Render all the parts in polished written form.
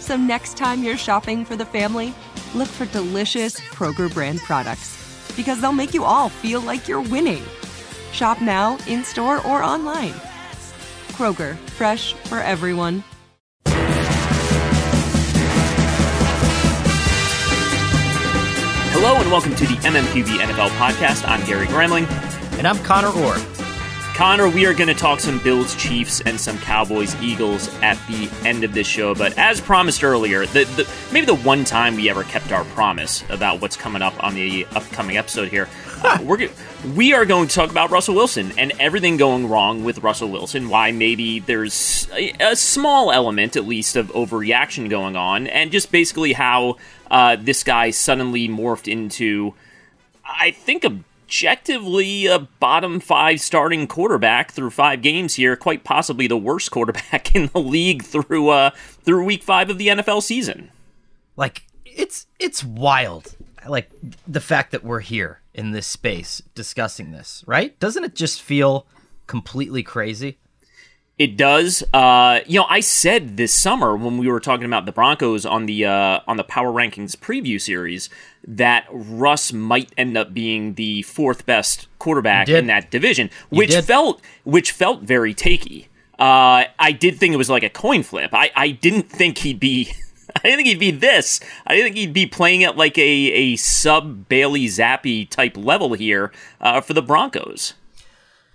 So next time you're shopping for the family, look for delicious Kroger brand products, because they'll make you all feel like you're winning. Shop now, in-store, or online. Kroger, fresh for everyone. Hello and welcome to the MMQB NFL Podcast. I'm Gary Gramling. And I'm Connor Orr. Connor, we are going to talk some Bills, Chiefs, and some Cowboys, Eagles at the end of this show. But as promised earlier, maybe the one time we ever kept our promise about what's coming up on the upcoming episode here, we are going to talk about Russell Wilson and everything going wrong with Russell Wilson, why maybe there's a small element, at least, of overreaction going on, and just basically how this guy suddenly morphed into, I think, objectively a bottom five starting quarterback through five games here, quite possibly the worst quarterback in the league through week five of the NFL season. Like, it's wild, like, the fact that we're here in this space discussing this, right? Doesn't it just feel completely crazy? It does. I said this summer when we were talking about the Broncos on the Power Rankings preview series that Russ might end up being the fourth best quarterback in that division, which felt very takey. I did think it was like a coin flip. I didn't think he'd be. I didn't think he'd be this. I didn't think he'd be playing at like a sub Bailey Zappy type level here for the Broncos.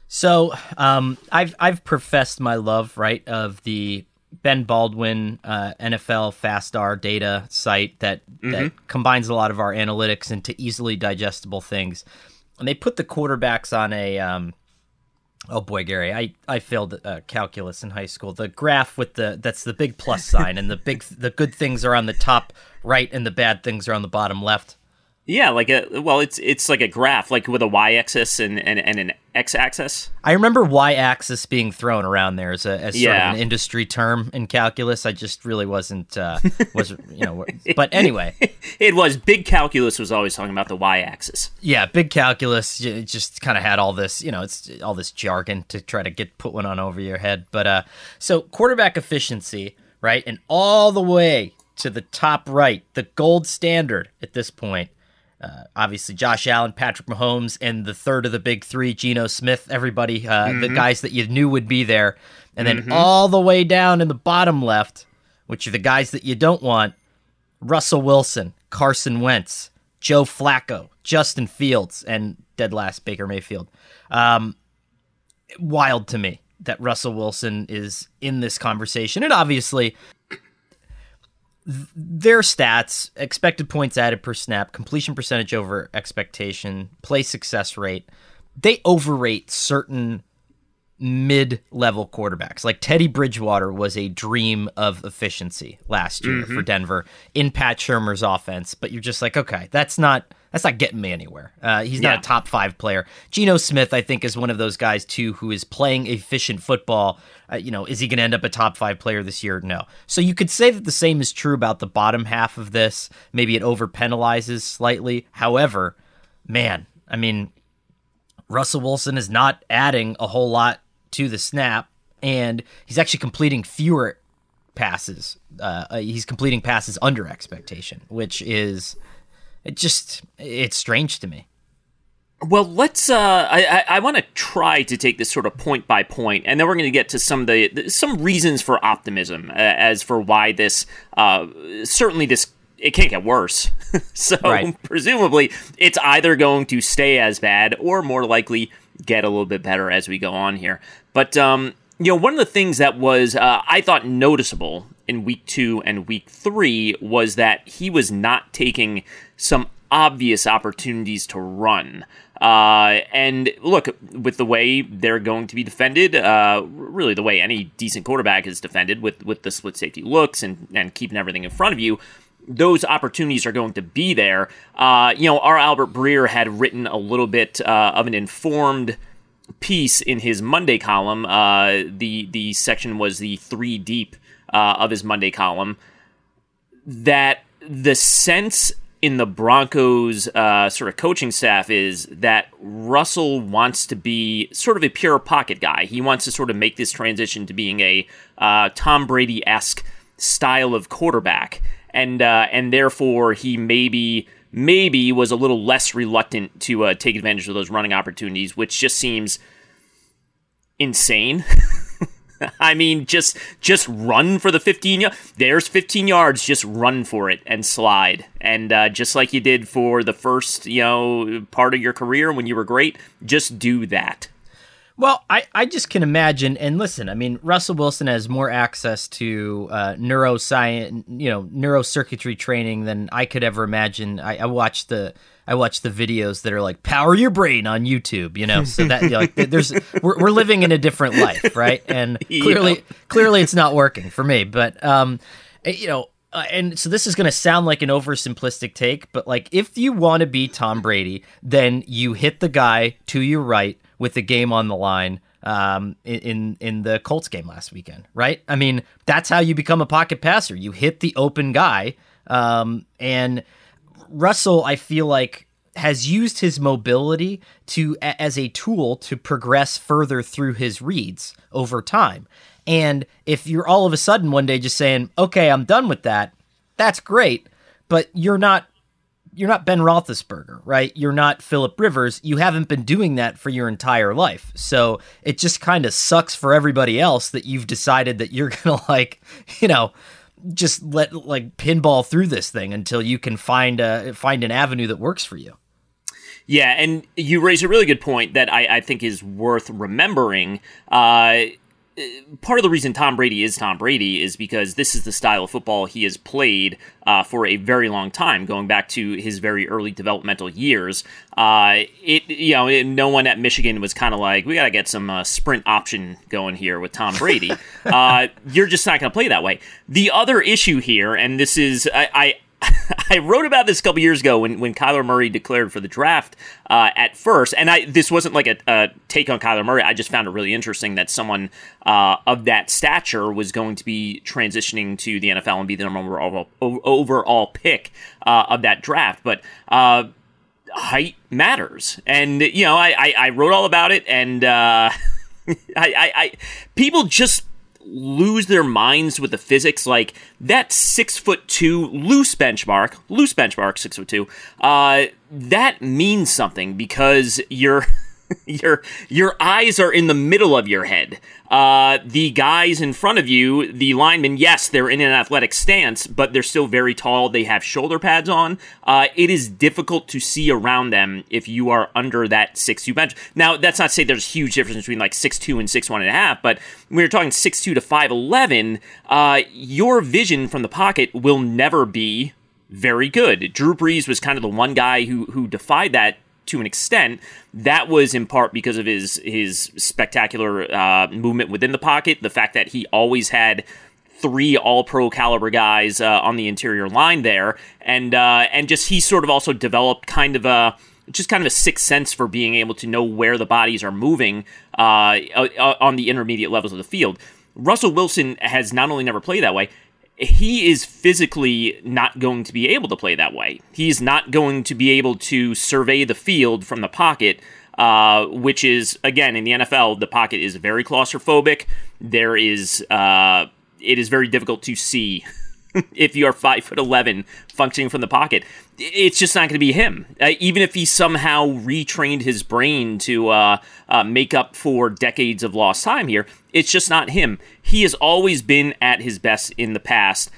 So I've professed my love, right, of the Ben Baldwin NFL FastR data site that combines a lot of our analytics into easily digestible things, and they put the quarterbacks on a oh boy, Gary, I failed calculus in high school. The graph with that's the big plus sign, and the good things are on the top right, and the bad things are on the bottom left. Yeah, it's like a graph, like with a y-axis and an x-axis. I remember y-axis being thrown around there as sort of an industry term in calculus. I just really wasn't but anyway, it was big calculus was always talking about the y-axis. Yeah, big calculus just kind of had all this, it's all this jargon to try to put one on over your head. But so quarterback efficiency, right, and all the way to the top right, the gold standard at this point. Obviously, Josh Allen, Patrick Mahomes, and the third of the big three, Geno Smith, everybody, the guys that you knew would be there. And then all the way down in the bottom left, which are the guys that you don't want, Russell Wilson, Carson Wentz, Joe Flacco, Justin Fields, and dead last Baker Mayfield. Wild to me that Russell Wilson is in this conversation. And obviously, their stats, expected points added per snap, completion percentage over expectation, play success rate, they overrate certain mid-level quarterbacks. Like Teddy Bridgewater was a dream of efficiency last year for Denver in Pat Shermer's offense, but you're just like, okay, that's not getting me anywhere. He's not a top five player. Geno Smith, I think, is one of those guys too who is playing efficient football. Is he going to end up a top five player this year? No. So you could say that the same is true about the bottom half of this. Maybe it over penalizes slightly. However, man, I mean, Russell Wilson is not adding a whole lot to the snap, and he's actually completing fewer passes. He's completing passes under expectation, which is it's strange to me. Well, let's. I want to try to take this sort of point by point, and then we're going to get to some reasons for optimism as for why this certainly this. It can't get worse. So right. Presumably it's either going to stay as bad or more likely get a little bit better as we go on here. But, one of the things that was, I thought, noticeable in week 2 and week 3 was that he was not taking some obvious opportunities to run. And look, with the way they're going to be defended, really the way any decent quarterback is defended with the split safety looks and keeping everything in front of you, those opportunities are going to be there. Our Albert Breer had written a little bit of an informed piece in his Monday column. The section was the 3 deep of his Monday column. That the sense in the Broncos sort of coaching staff is that Russell wants to be sort of a pure pocket guy. He wants to sort of make this transition to being a Tom Brady-esque style of quarterback. And therefore he maybe was a little less reluctant to take advantage of those running opportunities, which just seems insane. I mean, just run for the 15 yards. There's 15 yards. Just run for it and slide. And just like you did for the first part of your career when you were great, just do that. Well, I just can imagine, and listen, I mean, Russell Wilson has more access to neurocircuitry training than I could ever imagine. I watch the videos that are like "Power Your Brain" on YouTube, So that we're living in a different life, right? And clearly, it's not working for me. But and so this is going to sound like an oversimplistic take, but like if you want to be Tom Brady, then you hit the guy to your right with the game on the line in the Colts game last weekend, right? I mean, that's how you become a pocket passer. You hit the open guy. And Russell, I feel like, has used his mobility as a tool to progress further through his reads over time. And if you're all of a sudden one day just saying, okay, I'm done with that, that's great, but you're not Ben Roethlisberger, right? You're not Phillip Rivers. You haven't been doing that for your entire life. So it just kind of sucks for everybody else that you've decided that you're going to just let pinball through this thing until you can find an avenue that works for you. Yeah. And you raise a really good point that I think is worth remembering. Part of the reason Tom Brady is because this is the style of football he has played for a very long time, going back to his very early developmental years. No one at Michigan was kind of like, we got to get some sprint option going here with Tom Brady. You're just not going to play that way. The other issue here, and this is, I wrote about this a couple years ago when Kyler Murray declared for the draft at first, and this wasn't like a take on Kyler Murray. I just found it really interesting that someone of that stature was going to be transitioning to the NFL and be the number one overall pick of that draft. But height matters, and I wrote all about it, and I people just lose their minds with the physics. Like that 6'2" loose benchmark, 6'2", that means something because you're Your eyes are in the middle of your head. The guys in front of you, the linemen, yes, they're in an athletic stance, but they're still very tall. They have shoulder pads on. It is difficult to see around them if you are under that 6'2" bench. Now, that's not to say there's a huge difference between like 6'2" and 6'1.5", but when you're talking 6'2" to 5'11", your vision from the pocket will never be very good. Drew Brees was kind of the one guy who defied that to an extent. That was in part because of his spectacular movement within the pocket, the fact that he always had three all-pro caliber guys on the interior line there, and just he sort of also developed kind of a sixth sense for being able to know where the bodies are moving on the intermediate levels of the field. Russell Wilson has not only never played that way, he is physically not going to be able to play that way. He's not going to be able to survey the field from the pocket, which is, again, in the NFL, the pocket is very claustrophobic. It is very difficult to see if you are 5'11" functioning from the pocket. It's just not going to be him. Even if he somehow retrained his brain to make up for decades of lost time here, it's just not him. He has always been at his best in the past,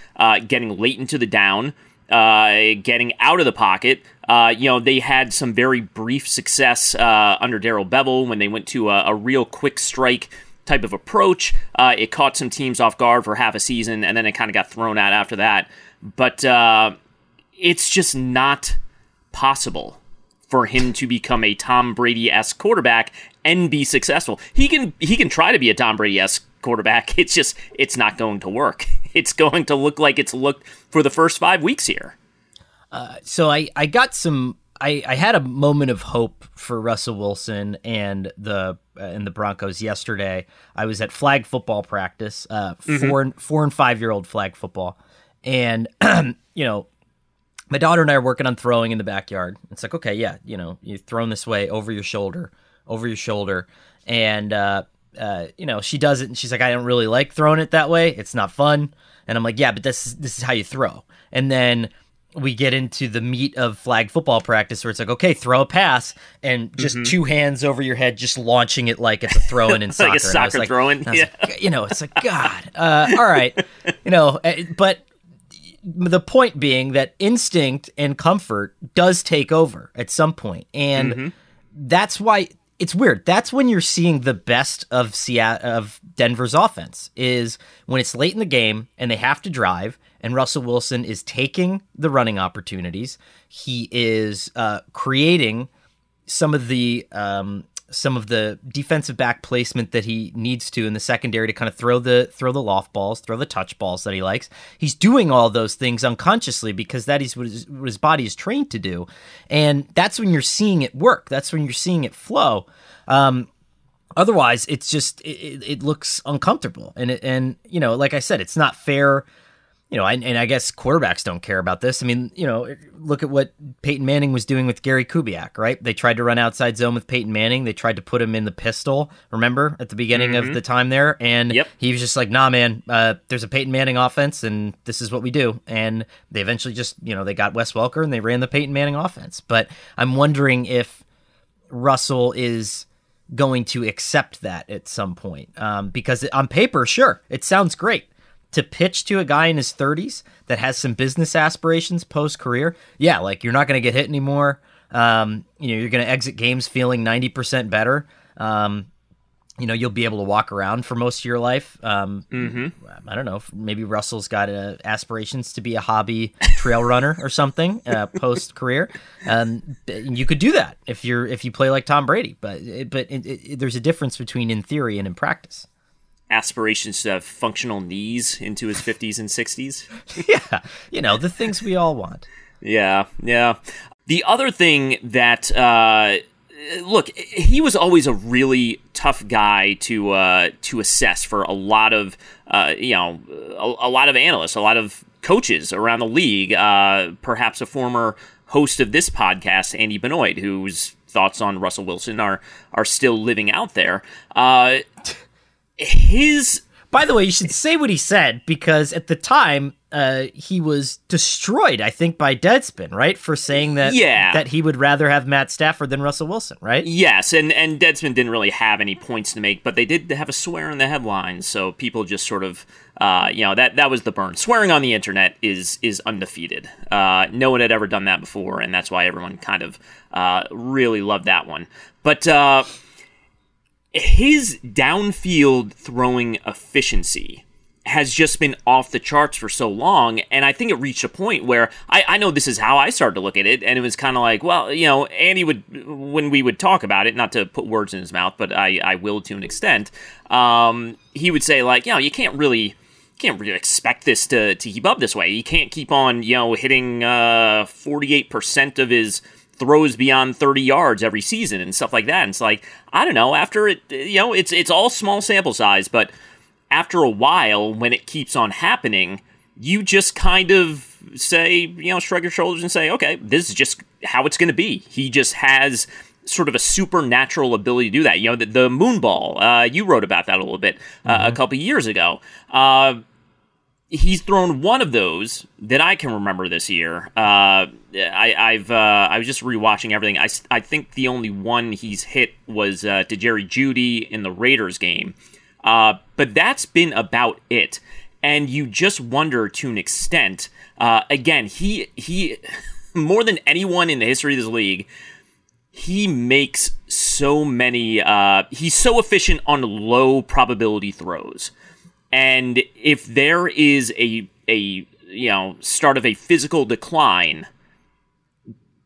getting late into the down, getting out of the pocket. They had some very brief success under Darryl Bevell when they went to a real quick strike type of approach. It caught some teams off guard for half a season, and then it kind of got thrown out after that. But it's just not possible for him to become a Tom Brady-esque quarterback and be successful. He can try to be a Tom Brady-esque quarterback. It's just, it's not going to work. It's going to look like it's looked for the first 5 weeks here. So I had a moment of hope for Russell Wilson and the Broncos yesterday. I was at flag football practice, mm-hmm. 4 and 5 year old flag football. And, my daughter and I are working on throwing in the backyard. It's like, okay, yeah, you're thrown this way over your shoulder. And, she does it. And she's like, I don't really like throwing it that way. It's not fun. And I'm like, yeah, but this is how you throw. And then we get into the meat of flag football practice where it's like, okay, throw a pass and just mm-hmm. two hands over your head, just launching it like it's a throw-in in soccer. Like a soccer throw-in. Yeah. Like, it's like, God, all right. But the point being that instinct and comfort does take over at some point. And mm-hmm. that's why it's weird. That's when you're seeing the best of Denver's offense is when it's late in the game and they have to drive and Russell Wilson is taking the running opportunities. He is creating some of the defensive back placement that he needs to in the secondary to kind of throw the loft balls, throw the touch balls that he likes. He's doing all those things unconsciously because that is what his body is trained to do. And that's when you're seeing it work. That's when you're seeing it flow. Otherwise, it's just, it looks uncomfortable. And like I said, it's not fair. And I guess quarterbacks don't care about this. I mean, look at what Peyton Manning was doing with Gary Kubiak, right? They tried to run outside zone with Peyton Manning. They tried to put him in the pistol, remember, at the beginning mm-hmm. of the time there. And yep. He was just like, nah, man, there's a Peyton Manning offense, and this is what we do. And they eventually just, they got Wes Welker, and they ran the Peyton Manning offense. But I'm wondering if Russell is going to accept that at some point. Because on paper, sure, it sounds great. To pitch to a guy in his 30s that has some business aspirations post-career, yeah, like you're not going to get hit anymore. You're going to exit games feeling 90% better. You'll be able to walk around for most of your life. I don't know. Maybe Russell's got aspirations to be a hobby trail runner or something post-career. You could do that if you play like Tom Brady. But there's a difference between in theory and in practice. Aspirations to have functional knees into his 50s and 60s. Yeah, the things we all want. Yeah. The other thing that, look, he was always a really tough guy to assess for a lot of, a lot of analysts, a lot of coaches around the league, perhaps a former host of this podcast, Andy Benoit, whose thoughts on Russell Wilson are still living out there. His By the way, you should say what he said, because at the time, he was destroyed, I think, by Deadspin, right? For saying that, that he would rather have Matt Stafford than Russell Wilson, right? Yes, and Deadspin didn't really have any points to make, but they did have a swear in the headline, so people just sort of, that was the burn. Swearing on the internet is undefeated. No one had ever done that before, and that's why everyone kind of really loved that one. But his downfield throwing efficiency has just been off the charts for so long, and I think it reached a point where I know this is how I started to look at it, and it was kind of like, well, you know, Andy would, when we would talk about it, not to put words in his mouth, but I will to an extent, he would say, like, you know, you can't really expect this to keep up this way. You can't keep on, you know, hitting 48% of his throws beyond 30 yards every season and stuff like that. And it's like, I don't know, after it, you know, it's all small sample size, but after a while, when it keeps on happening, you just kind of say, you know, shrug your shoulders and say, okay, this is just how it's going to be. He just has sort of a supernatural ability to do that. You know, the moon ball, you wrote about that a little bit a couple years ago. He's thrown one of those that I can remember this year. I was just rewatching everything. I think the only one he's hit was to Jerry Jeudy in the Raiders game. But that's been about it. And you just wonder, to an extent, again, he more than anyone in the history of this league, he makes so many, he's so efficient on low probability throws. And if there is a start of a physical decline,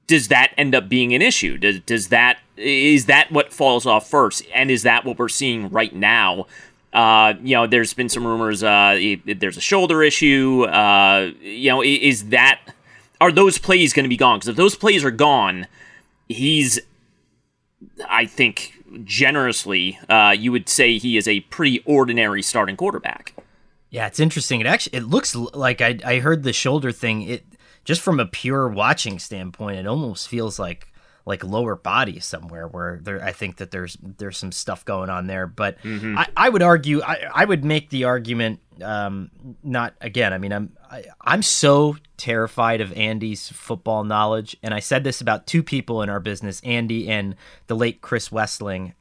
does that end up being an issue? Is that what falls off first? And is that what we're seeing right now? There's been some rumors. There's a shoulder issue. Are those plays going to be gone? Because if those plays are gone, he's, I think, generously, you would say he is a pretty ordinary starting quarterback. Yeah, it's interesting. It looks like I heard the shoulder thing. It just from a pure watching standpoint, it almost feels like lower body somewhere where there, I think that there's some stuff going on there, but I would argue, I would make the argument, not again, I mean, I'm so terrified of Andy's football knowledge. And I said this about two people in our business, Andy and the late Chris Wessling.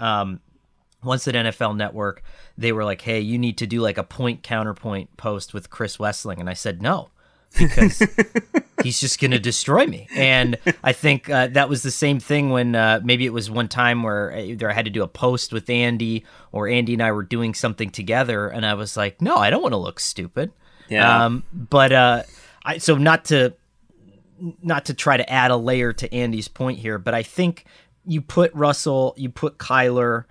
Once at NFL Network, they were like, hey, you need to do like a point counterpoint post with Chris Wessling. And I said, no, because he's just going to destroy me. And I think that was the same thing when maybe it was one time where either I had to do a post with Andy or Andy and I were doing something together. And I was like, no, I don't want to look stupid. Yeah. So not to try to add a layer to Andy's point here, but I think you put Russell, you put Kyler,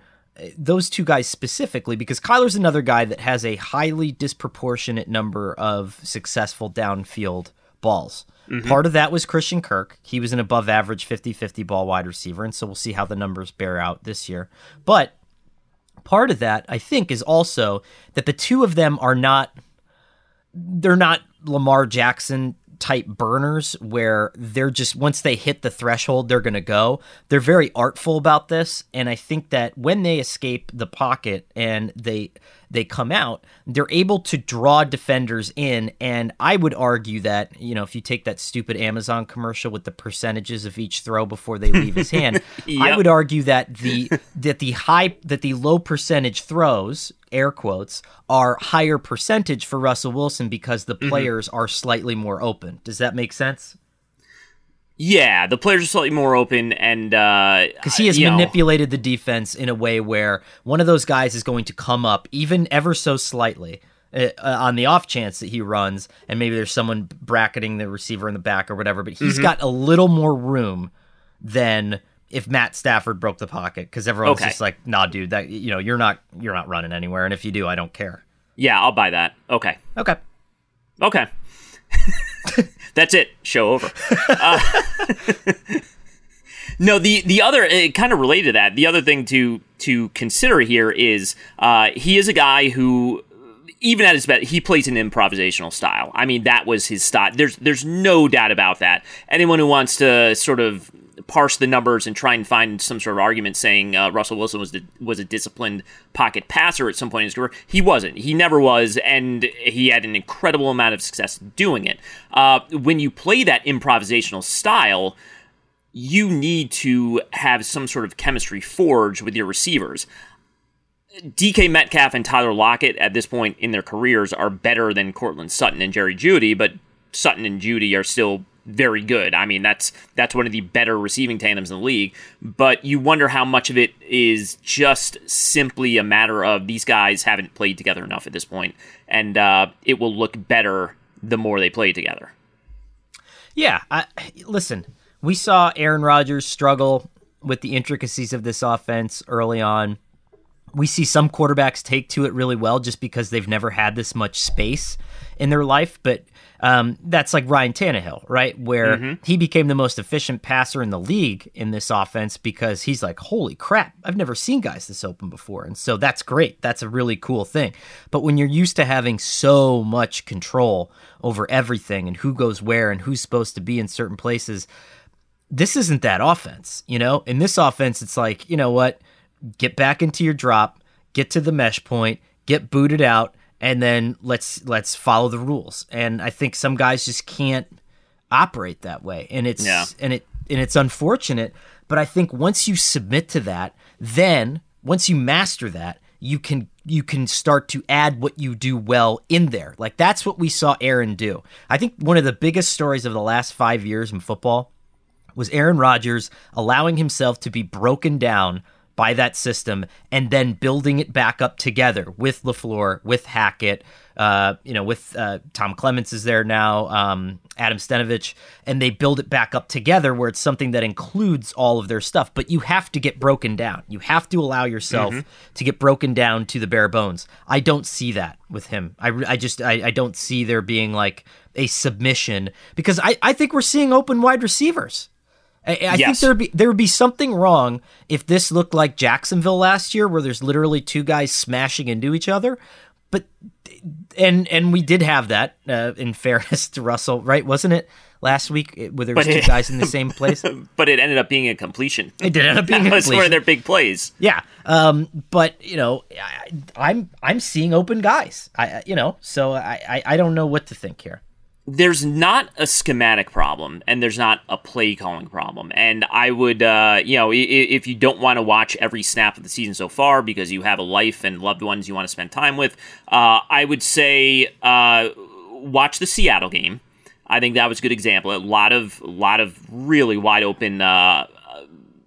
those two guys specifically, because Kyler's another guy that has a highly disproportionate number of successful downfield balls. Mm-hmm. Part of that was Christian Kirk. He was an above average 50-50 ball wide receiver, and so we'll see how the numbers bear out this year. But part of that, I think, is also that the two of them are not – they're not Lamar Jackson type burners where they're just, once they hit the threshold, they're going to go. They're very artful about this. And I think that when they escape the pocket and they come out, they're able to draw defenders in. And I would argue that, you know, if you take that stupid Amazon commercial with the percentages of each throw before they leave his hand, yep. I would argue that the low percentage throws, air quotes, are higher percentage for Russell Wilson because the players are slightly more open. Does that make sense? Yeah, the players are slightly more open, and because he has manipulated the defense in a way where one of those guys is going to come up even ever so slightly on the off chance that he runs, and maybe there's someone bracketing the receiver in the back or whatever, but he's got a little more room than if Matt Stafford broke the pocket, because everyone's just like, nah, dude, that, you know, you're not running anywhere, and if you do, I don't care. Yeah, I'll buy that. Okay. That's it. Show over. No, the other, kind of related to that, the other thing to consider here is he is a guy who, even at his best, he plays an improvisational style. I mean, that was his style. There's no doubt about that. Anyone who wants to sort of parse the numbers and try and find some sort of argument saying Russell Wilson was a disciplined pocket passer at some point in his career. He wasn't. He never was, and he had an incredible amount of success doing it. When you play that improvisational style, you need to have some sort of chemistry forged with your receivers. DK Metcalf and Tyler Lockett at this point in their careers are better than Courtland Sutton and Jerry Jeudy, but Sutton and Jeudy are still very good. I mean, that's one of the better receiving tandems in the league, but you wonder how much of it is just simply a matter of these guys haven't played together enough at this point, and it will look better the more they play together. Yeah, listen, we saw Aaron Rodgers struggle with the intricacies of this offense early on. We see some quarterbacks take to it really well just because they've never had this much space in their life, but that's like Ryan Tannehill, right? Where he became the most efficient passer in the league in this offense because he's like, holy crap, I've never seen guys this open before. And so that's great. That's a really cool thing. But when you're used to having so much control over everything and who goes where and who's supposed to be in certain places, this isn't that offense, you know? In this offense, it's like, you know what? Get back into your drop, get to the mesh point, get booted out, and then let's follow the rules. And I think some guys just can't operate that way. And it's and it's unfortunate, but I think once you submit to that, then once you master that, you can start to add what you do well in there. Like that's what we saw Aaron do. I think one of the biggest stories of the last 5 years in football was Aaron Rodgers allowing himself to be broken down by that system and then building it back up together with LaFleur, with Hackett, with Tom Clements is there now, Adam Stenovich, and they build it back up together where it's something that includes all of their stuff. But you have to get broken down. You have to allow yourself to get broken down to the bare bones. I don't see that with him. I just don't see there being like a submission because I think we're seeing open wide receivers. I think there would be something wrong if this looked like Jacksonville last year, where there's literally two guys smashing into each other. But and we did have that in fairness to Russell, right? Wasn't it last week where there was two guys in the same place? But it ended up being a completion. It did end up being a completion. That was one of their big plays. Yeah, but you know, I'm seeing open guys. I don't know what to think here. There's not a schematic problem, and there's not a play-calling problem. And I would, if you don't want to watch every snap of the season so far because you have a life and loved ones you want to spend time with, I would say watch the Seattle game. I think that was a good example. A lot of really wide-open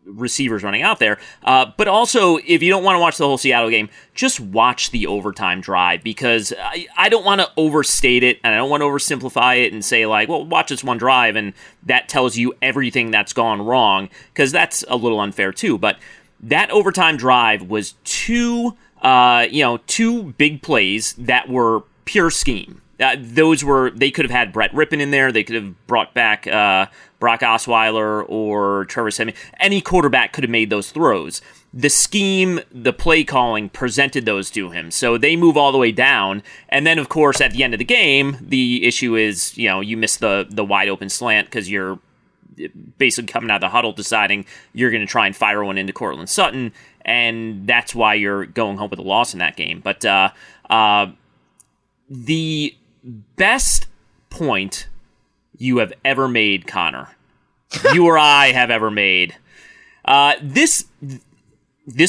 receivers running out there. But also, if you don't want to watch the whole Seattle game, just watch the overtime drive because I don't want to overstate it and I don't want to oversimplify it and say like, well, watch this one drive and that tells you everything that's gone wrong because that's a little unfair too. But that overtime drive was two big plays that were pure scheme. They could have had Brett Rypien in there. They could have brought back Brock Osweiler or Travis Etienne. Any quarterback could have made those throws. The scheme, the play calling presented those to him. So they move all the way down. And then, of course, at the end of the game, the issue is, you miss the wide open slant because you're basically coming out of the huddle deciding you're going to try and fire one into Courtland Sutton. And that's why you're going home with a loss in that game. But the best point you have ever made, Connor, you or I have ever made. This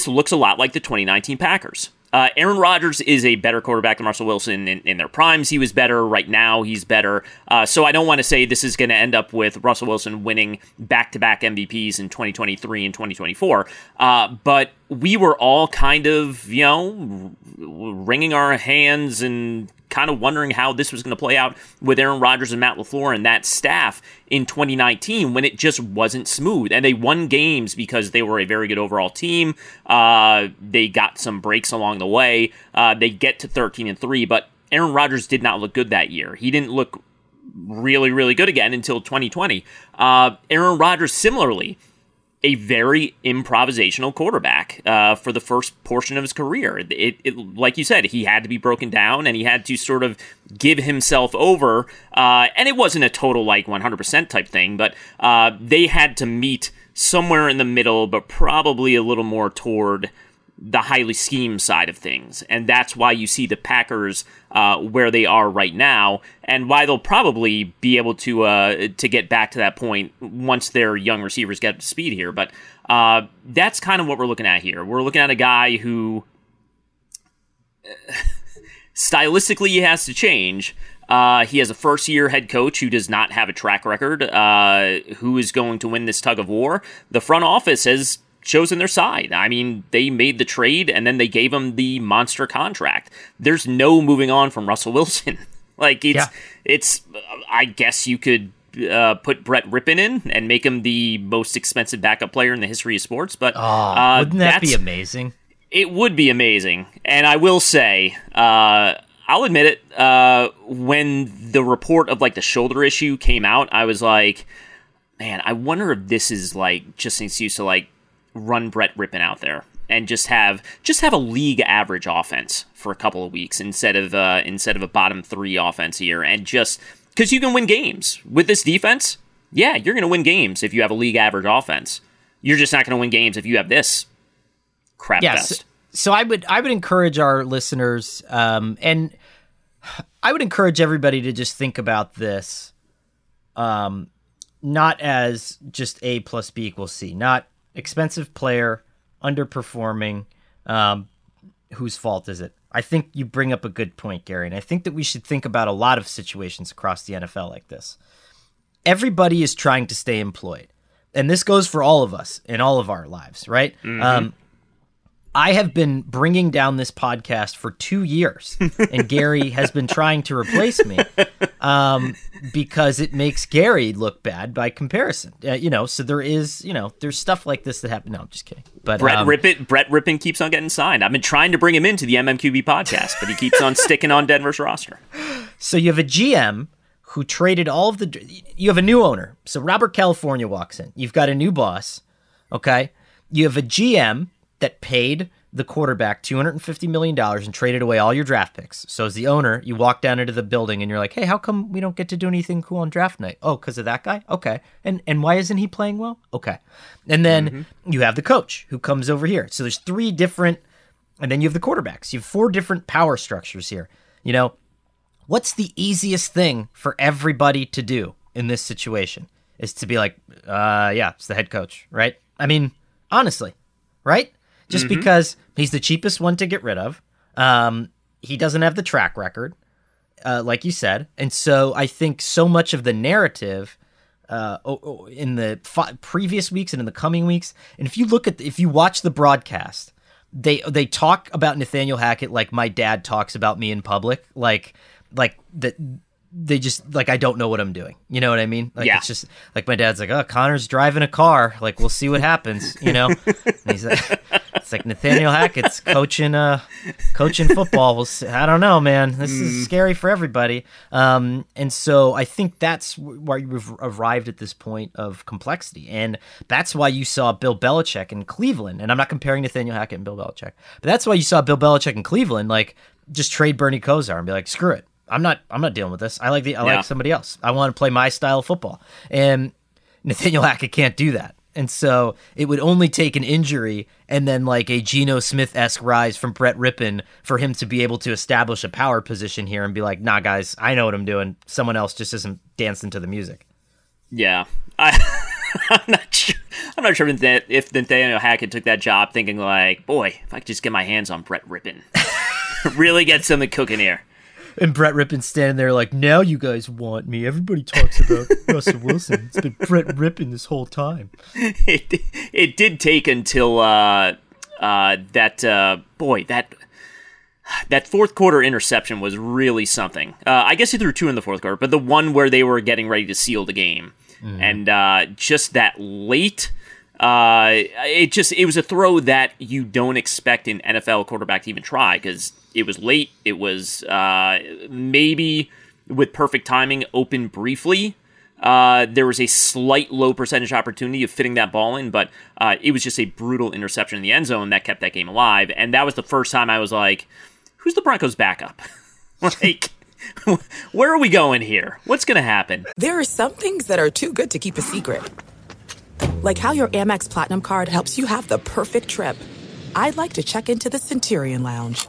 looks a lot like the 2019 Packers. Aaron Rodgers is a better quarterback than Russell Wilson. In their primes, he was better. Right now, he's better. So I don't want to say this is going to end up with Russell Wilson winning back-to-back MVPs in 2023 and 2024. But we were all kind of, wringing our hands and kind of wondering how this was going to play out with Aaron Rodgers and Matt LaFleur and that staff in 2019 when it just wasn't smooth. And they won games because they were a very good overall team. They got some breaks along the way. They get to 13-3, but Aaron Rodgers did not look good that year. He didn't look really, really good again until 2020. Aaron Rodgers, similarly, a very improvisational quarterback for the first portion of his career. It, like you said, he had to be broken down and he had to sort of give himself over. And it wasn't a total like 100% type thing, but they had to meet somewhere in the middle, but probably a little more toward the highly schemed side of things. And that's why you see the Packers where they are right now, and why they'll probably be able to get back to that point once their young receivers get up to speed here. But that's kind of what we're looking at here. We're looking at a guy who stylistically he has to change. He has a first-year head coach who does not have a track record, who is going to win this tug-of-war. The front office has chosen their side. I mean, they made the trade, and then they gave him the monster contract. There's no moving on from Russell Wilson. It's. I guess you could put Brett Rypien in and make him the most expensive backup player in the history of sports, but... wouldn't that be amazing? It would be amazing, and I will say... I'll admit it, when the report of, the shoulder issue came out, I was like, man, I wonder if this is, just an excuse to, run Brett Rypien out there and just have a league average offense for a couple of weeks instead of a bottom three offense here. And just – because you can win games. With this defense, yeah, you're going to win games if you have a league average offense. You're just not going to win games if you have this crap fest. So I would encourage our listeners, and I would encourage everybody to just think about this, not as just A plus B equals C, not expensive player, underperforming, whose fault is it? I think you bring up a good point, Gary, and I think that we should think about a lot of situations across the NFL like this. Everybody is trying to stay employed, and this goes for all of us in all of our lives, right? Mm-hmm. I have been bringing down this podcast for 2 years, and Gary has been trying to replace me because it makes Gary look bad by comparison. So there is, there's stuff like this that happens. No, I'm just kidding. But Brett Rypien keeps on getting signed. I've been trying to bring him into the MMQB podcast, but he keeps on sticking on Denver's roster. So you have a GM who traded you have a new owner. So Robert California walks in. You've got a new boss. Okay. You have a GM that paid the quarterback $250 million and traded away all your draft picks. So as the owner, you walk down into the building and you're like, hey, how come we don't get to do anything cool on draft night? Oh, because of that guy? Okay. And why isn't he playing well? Okay. And then you have the coach who comes over here. So there's three different, and then you have the quarterbacks. You have four different power structures here. What's the easiest thing for everybody to do in this situation is to be like, it's the head coach, right? I mean, honestly, right? Just because he's the cheapest one to get rid of. He doesn't have the track record, like you said. And so I think so much of the narrative in the previous weeks and in the coming weeks, and if you watch the broadcast, they talk about Nathaniel Hackett like my dad talks about me in public, like that. They just I don't know what I'm doing. You know what I mean? It's just my dad's like, oh, Connor's driving a car. We'll see what happens. And he's like, it's like Nathaniel Hackett's coaching football. We'll see. I don't know, man. This is scary for everybody. And so I think that's why we've arrived at this point of complexity, and that's why you saw Bill Belichick in Cleveland. And I'm not comparing Nathaniel Hackett and Bill Belichick, but that's why you saw Bill Belichick in Cleveland, just trade Bernie Kosar and be like, screw it. I'm not dealing with this. I like somebody else. I want to play my style of football. And Nathaniel Hackett can't do that. And so it would only take an injury and then a Geno Smith-esque rise from Brett Rypien for him to be able to establish a power position here and be like, nah, guys, I know what I'm doing. Someone else just isn't dancing to the music. Yeah. I'm not sure if Nathaniel Hackett took that job thinking boy, if I could just get my hands on Brett Rypien, really get something cooking here. And Brett Rypien standing there now you guys want me. Everybody talks about Russell Wilson. It's been Brett Rypien this whole time. It did take until that fourth quarter interception was really something. I guess he threw two in the fourth quarter, but the one where they were getting ready to seal the game. And just that late... it was a throw that you don't expect an NFL quarterback to even try because it was late. It was maybe with perfect timing open briefly. There was a slight low percentage opportunity of fitting that ball in, but it was just a brutal interception in the end zone that kept that game alive. And that was the first time I was like, who's the Broncos backup? Where are we going here? What's going to happen? There are some things that are too good to keep a secret. Like how your Amex Platinum card helps you have the perfect trip. I'd like to check into the Centurion Lounge.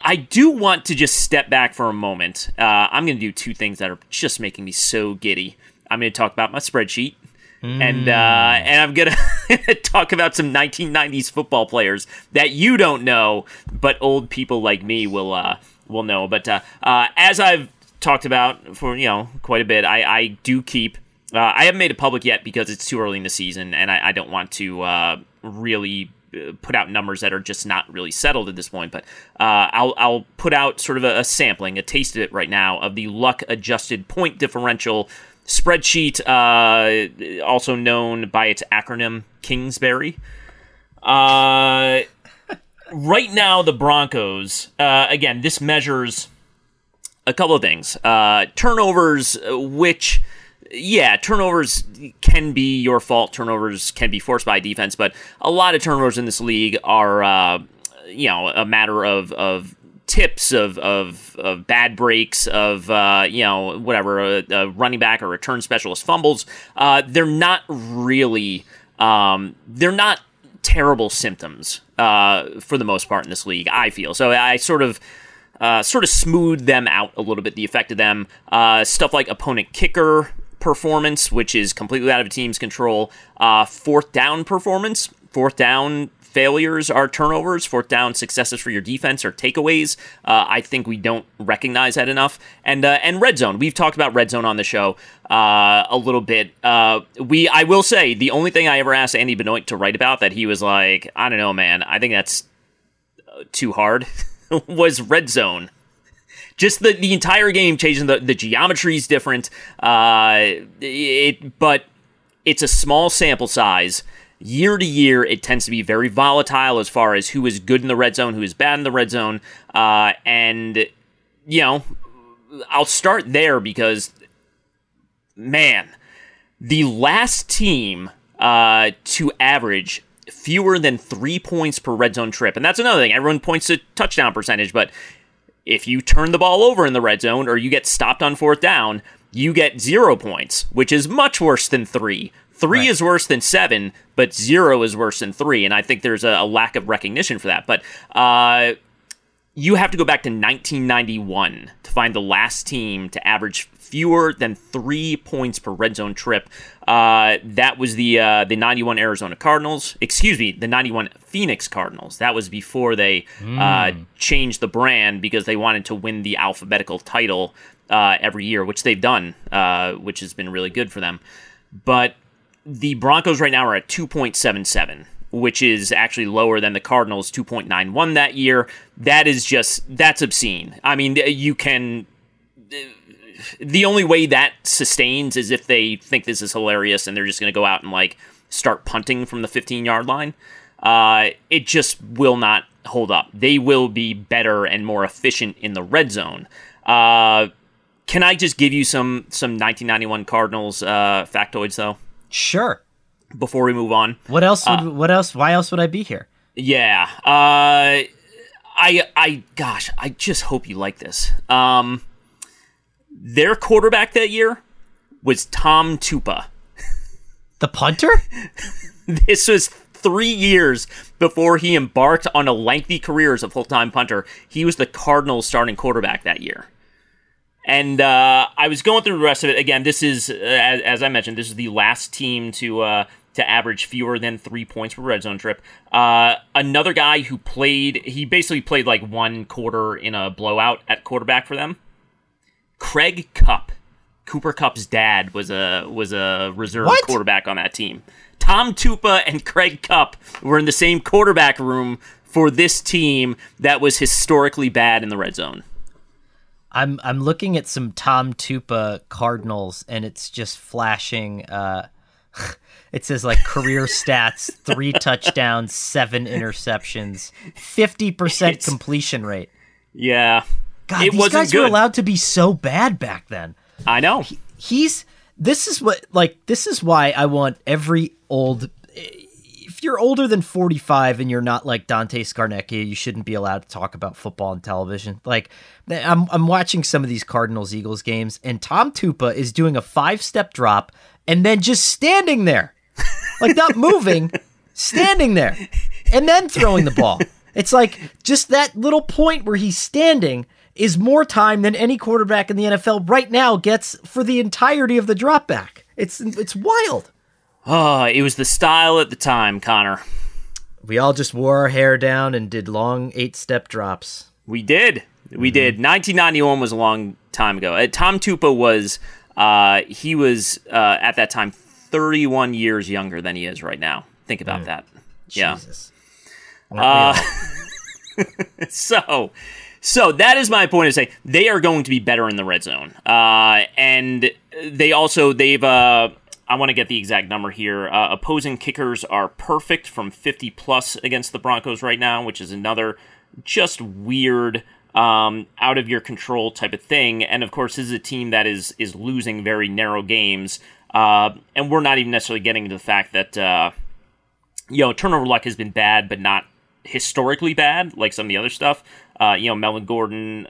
I do want to just step back for a moment. I'm going to do two things that are just making me so giddy. I'm going to talk about my spreadsheet, and I'm going to talk about some 1990s football players that you don't know, but old people like me will know. But as I've talked about for quite a bit, I do keep. I haven't made it public yet because it's too early in the season, and I don't want to really put out numbers that are just not really settled at this point, but I'll put out sort of a sampling, a taste of it right now, of the luck-adjusted point differential spreadsheet, also known by its acronym Kingsbury. Right now, the Broncos, again, this measures a couple of things. Turnovers, which... Yeah, turnovers can be your fault. Turnovers can be forced by defense, but a lot of turnovers in this league are, a matter of tips, of bad breaks, of whatever, a running back or return specialist fumbles. They're not really, they're not terrible symptoms for the most part in this league, I feel. So I sort of smooth them out a little bit, the effect of them. Stuff like opponent kicker performance, which is completely out of a team's control. Fourth down performance, failures are turnovers, fourth down successes for your defense are takeaways. I think we don't recognize that enough. And red zone. We've talked about red zone on the show a little bit. I will say, the only thing I ever asked Andy Benoit to write about that he was like, I don't know, man, I think that's too hard, was red zone. Just the entire game changing. The geometry is different. But it's a small sample size. Year to year, it tends to be very volatile as far as who is good in the red zone, who is bad in the red zone. And, you know, I'll start there because, man, the last team to average fewer than 3 points per red zone trip. And that's another thing. Everyone points to touchdown percentage, but if you turn the ball over in the red zone or you get stopped on fourth down, you get 0 points, which is much worse than three. Three right. is worse than seven, but zero is worse than three. And I think there's a lack of recognition for that. But you have to go back to 1991 to find the last team to average fewer than 3 points per red zone trip. That was the 91 Arizona Cardinals. Excuse me, the 91 Phoenix Cardinals. That was before they changed the brand because they wanted to win the alphabetical title every year, which they've done, which has been really good for them. But the Broncos right now are at 2.77, which is actually lower than the Cardinals' 2.91 that year. That is that's obscene. I mean, you can... The only way that sustains is if they think this is hilarious and they're just going to go out and like start punting from the 15-yard line. It just will not hold up. They will be better and more efficient in the red zone. Can I just give you some 1991 Cardinals factoids though? Sure. Before we move on, Why else would I be here? Yeah. Gosh, I just hope you like this. Their quarterback that year was Tom Tupa. The punter? This was 3 years before he embarked on a lengthy career as a full-time punter. He was the Cardinals' starting quarterback that year. And I was going through the rest of it. Again, this is, as I mentioned, this is the last team to average fewer than 3 points per red zone trip. Another guy who played like one quarter in a blowout at quarterback for them. Craig Kupp, Cooper Kupp's dad, was a reserve quarterback on that team. Tom Tupa and Craig Kupp were in the same quarterback room for this team that was historically bad in the red zone. I'm looking at some Tom Tupa Cardinals, and it's just flashing. It says like career stats: 3 touchdowns, 7 interceptions, 50% completion rate. Yeah. God, these guys were allowed to be so bad back then. I know. This is why I want every old... If you're older than 45 and you're not like Dante Scarnecchia, you shouldn't be allowed to talk about football on television. Like, I'm watching some of these Cardinals-Eagles games, and Tom Tupa is doing a 5-step drop and then just standing there. Like, not moving, standing there, and then throwing the ball. It's like, just that little point where he's standing is more time than any quarterback in the NFL right now gets for the entirety of the drop back. It's wild. It was the style at the time, Connor. We all just wore our hair down and did long 8-step drops. We did. We did. 1991 was a long time ago. Tom Tupa was, at that time, 31 years younger than he is right now. Think about that. Jesus. Yeah. So that is my point of saying they are going to be better in the red zone. And they also, I want to get the exact number here. Opposing kickers are perfect from 50+ against the Broncos right now, which is another just weird, out of your control type of thing. And of course, this is a team that is losing very narrow games. And we're not even necessarily getting to the fact that, turnover luck has been bad, but not historically bad, like some of the other stuff. Melvin Gordon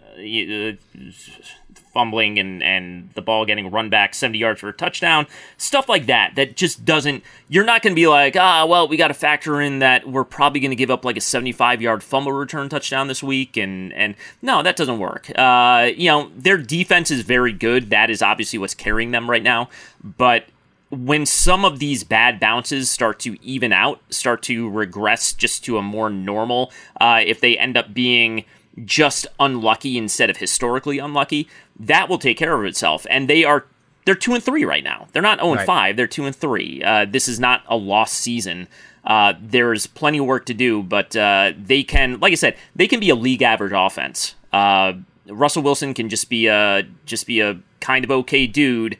fumbling and the ball getting run back 70 yards for a touchdown, stuff like that just doesn't, you're not going to be like, we got to factor in that we're probably going to give up like a 75-yard fumble return touchdown this week. And no, that doesn't work. Their defense is very good. That is obviously what's carrying them right now. But when some of these bad bounces start to even out, start to regress just to a more normal, if they end up being just unlucky instead of historically unlucky, that will take care of itself. And they're 2-3 right now. They're not 0-5, right. They're 2-3. This is not a lost season. There's plenty of work to do, but they can, like I said, they can be a league average offense. Russell Wilson can just be a kind of okay dude,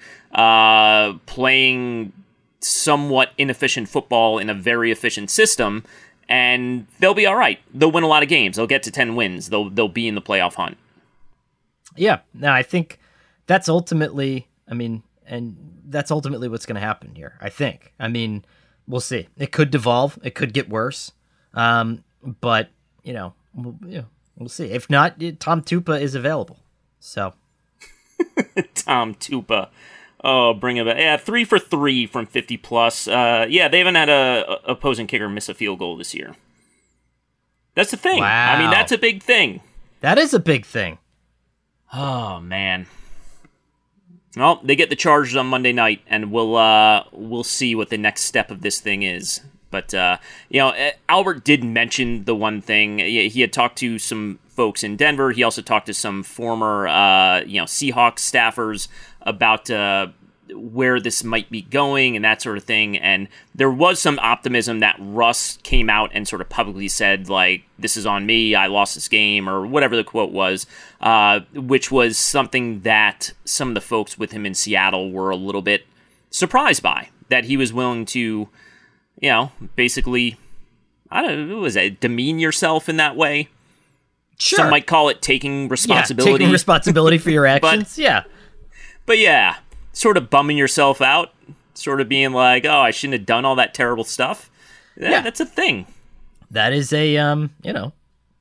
playing somewhat inefficient football in a very efficient system, and they'll be all right. They'll win a lot of games. They'll get to 10 wins. They'll be in the playoff hunt. Yeah, no, I think that's ultimately, what's going to happen here. I think. We'll see. It could devolve. It could get worse. But we'll see. If not, Tom Tupa is available. So, Tom Tupa, oh, bring it back. Yeah, 3 for 3 from 50+. Yeah, they haven't had a opposing kicker miss a field goal this year. That's the thing. Wow. That's a big thing. That is a big thing. Oh man. Well, they get the Chargers on Monday night, and we'll see what the next step of this thing is. But Albert did mention the one thing. He had talked to some folks in Denver. He also talked to some former Seahawks staffers about where this might be going and that sort of thing. And there was some optimism that Russ came out and sort of publicly said, like, this is on me, I lost this game, or whatever the quote was, which was something that some of the folks with him in Seattle were a little bit surprised by, that he was willing to, basically, demean yourself in that way. Sure. Some might call it taking responsibility. Yeah, taking responsibility for your actions, yeah. But yeah, sort of bumming yourself out, sort of being like, oh, I shouldn't have done all that terrible stuff. Yeah. That's a thing. That is a,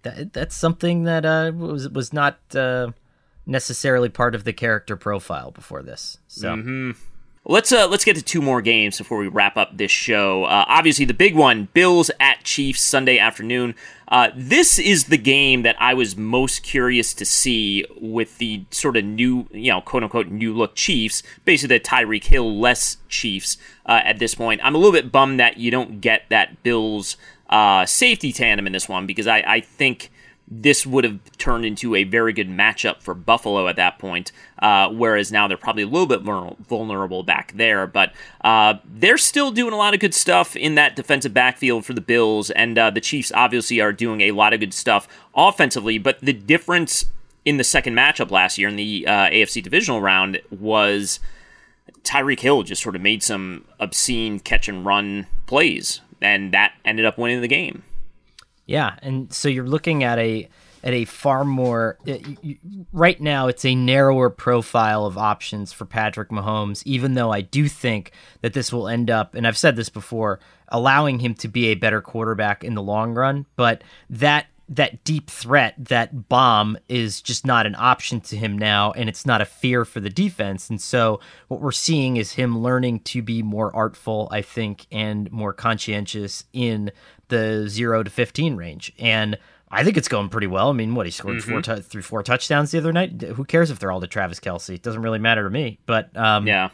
that's something that was not necessarily part of the character profile before this. So let's get to two more games before we wrap up this show. Obviously, the big one, Bills at Chiefs Sunday afternoon. This is the game that I was most curious to see with the sort of new, quote-unquote new-look Chiefs, basically the Tyreek Hill-less Chiefs at this point. I'm a little bit bummed that you don't get that Bills safety tandem in this one, because I think this would have turned into a very good matchup for Buffalo at that point, whereas now they're probably a little bit more vulnerable back there. But they're still doing a lot of good stuff in that defensive backfield for the Bills, and the Chiefs obviously are doing a lot of good stuff offensively. But the difference in the second matchup last year in the AFC divisional round was Tyreek Hill just sort of made some obscene catch-and-run plays, and that ended up winning the game. Yeah, and so you're looking at a far more, right now it's a narrower profile of options for Patrick Mahomes, even though I do think that this will end up, and I've said this before, allowing him to be a better quarterback in the long run, but that deep threat, that bomb, is just not an option to him now, and it's not a fear for the defense. And so what we're seeing is him learning to be more artful, I think, and more conscientious in the 0 to 15 range. And I think it's going pretty well. He scored four touchdowns the other night. Who cares if they're all to Travis Kelce? It doesn't really matter to me. But yeah,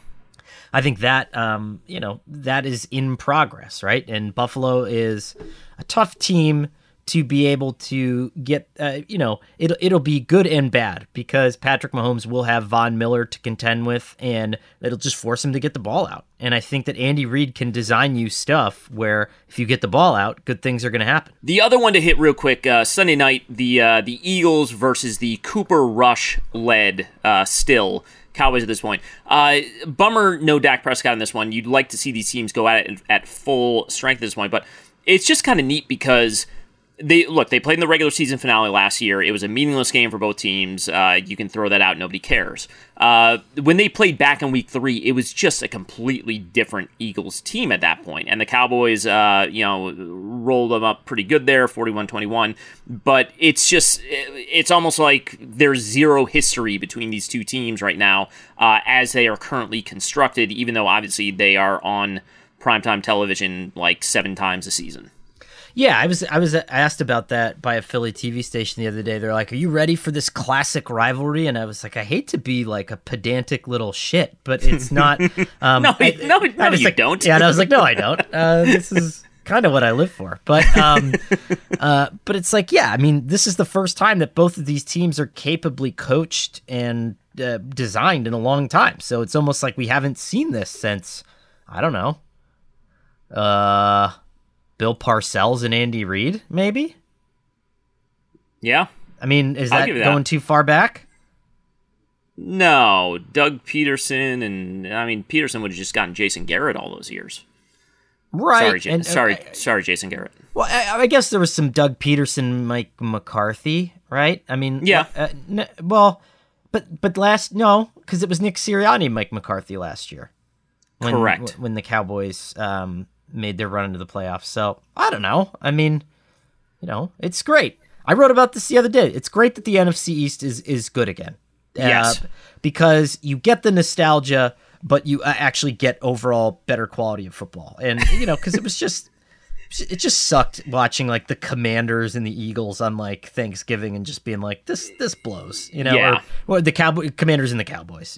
I think that, that is in progress, right? And Buffalo is a tough team to be able to get, it'll be good and bad, because Patrick Mahomes will have Von Miller to contend with, and it'll just force him to get the ball out. And I think that Andy Reid can design you stuff where if you get the ball out, good things are going to happen. The other one to hit real quick, Sunday night, the Eagles versus the Cooper Rush led still Cowboys at this point. Bummer, no Dak Prescott in this one. You'd like to see these teams go at it at full strength at this point, but it's just kind of neat because they played in the regular season finale last year. It was a meaningless game for both teams. You can throw that out. Nobody cares. When they played back in week 3, it was just a completely different Eagles team at that point. And the Cowboys, rolled them up pretty good there, 41-21. But it's almost like there's zero history between these two teams right now as they are currently constructed, even though obviously they are on primetime television like 7 times a season. Yeah, I was asked about that by a Philly TV station the other day. They're like, "Are you ready for this classic rivalry?" And I was like, "I hate to be like a pedantic little shit, but it's not." No, you don't. Yeah, and I was like, "No, I don't." This is kind of what I live for, but it's like, yeah, I mean, this is the first time that both of these teams are capably coached and designed in a long time. So it's almost like we haven't seen this since, I don't know, Bill Parcells and Andy Reid, maybe? Yeah. I mean, is that going too far back? No. Doug Peterson Peterson would have just gotten Jason Garrett all those years. Right. Sorry, Jason Garrett. Well, I guess there was some Doug Peterson, Mike McCarthy, right? I mean, yeah. Because it was Nick Sirianni and Mike McCarthy last year. Correct. When the Cowboys made their run into the playoffs. So I don't know. I mean, it's great. I wrote about this the other day. It's great that the NFC East is good again. Yes. Because you get the nostalgia, but you actually get overall better quality of football. And, because it was just, it just sucked watching like the Commanders and the Eagles on like Thanksgiving and just being like, this blows, yeah. or the Commanders and the Cowboys,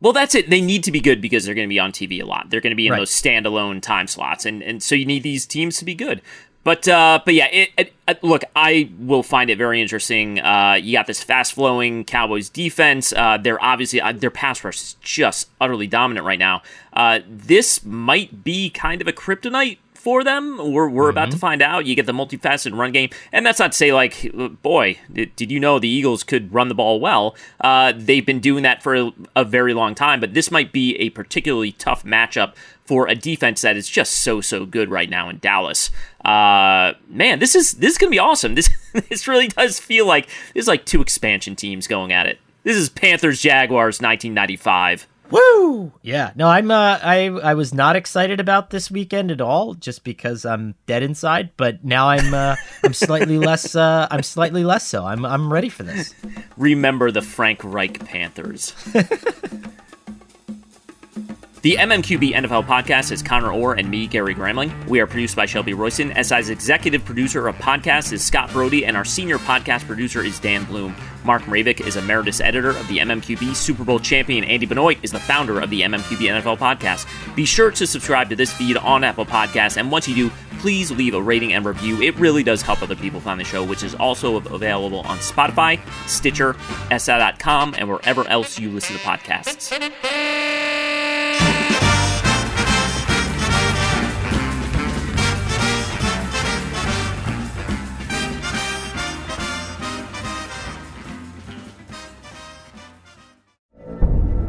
Well, that's it. They need to be good because they're going to be on TV a lot. They're going to be in those standalone time slots, and so you need these teams to be good. But yeah, look, I will find it very interesting. You got this fast-flowing Cowboys defense. They're obviously their pass rush is just utterly dominant right now. This might be kind of a kryptonite for them. We're about to find out. You get the multifaceted run game, and that's not to say like, boy, did you know the Eagles could run the ball well? They've been doing that for a very long time, but this might be a particularly tough matchup for a defense that is just so good right now in Dallas. Man, this is gonna be awesome. This really does feel like it's like two expansion teams going at it. This is Panthers Jaguars 1995. Woo! Yeah, no, I'm I was not excited about this weekend at all, just because I'm dead inside. But now I'm slightly less. I'm slightly less so. I'm ready for this. Remember the Frank Reich Panthers. The MMQB NFL podcast is Connor Orr and me, Gary Gramling. We are produced by Shelby Royson. SI's executive producer of podcasts is Scott Brody, and our senior podcast producer is Dan Bloom. Mark Mravick is emeritus editor of the MMQB. Super Bowl champion Andy Benoit is the founder of the MMQB NFL podcast. Be sure to subscribe to this feed on Apple Podcasts, and once you do, please leave a rating and review. It really does help other people find the show, which is also available on Spotify, Stitcher, SI.com, and wherever else you listen to podcasts.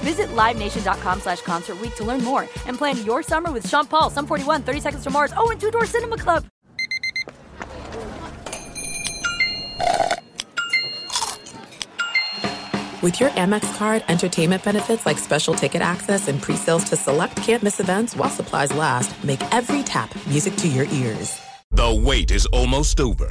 Visit LiveNation.com/Concert Week to learn more and plan your summer with Sean Paul, Sum 41, 30 Seconds to Mars, and Two Door Cinema Club. With your Amex card, entertainment benefits like special ticket access and pre-sales to select can't-miss events while supplies last, make every tap music to your ears. The wait is almost over.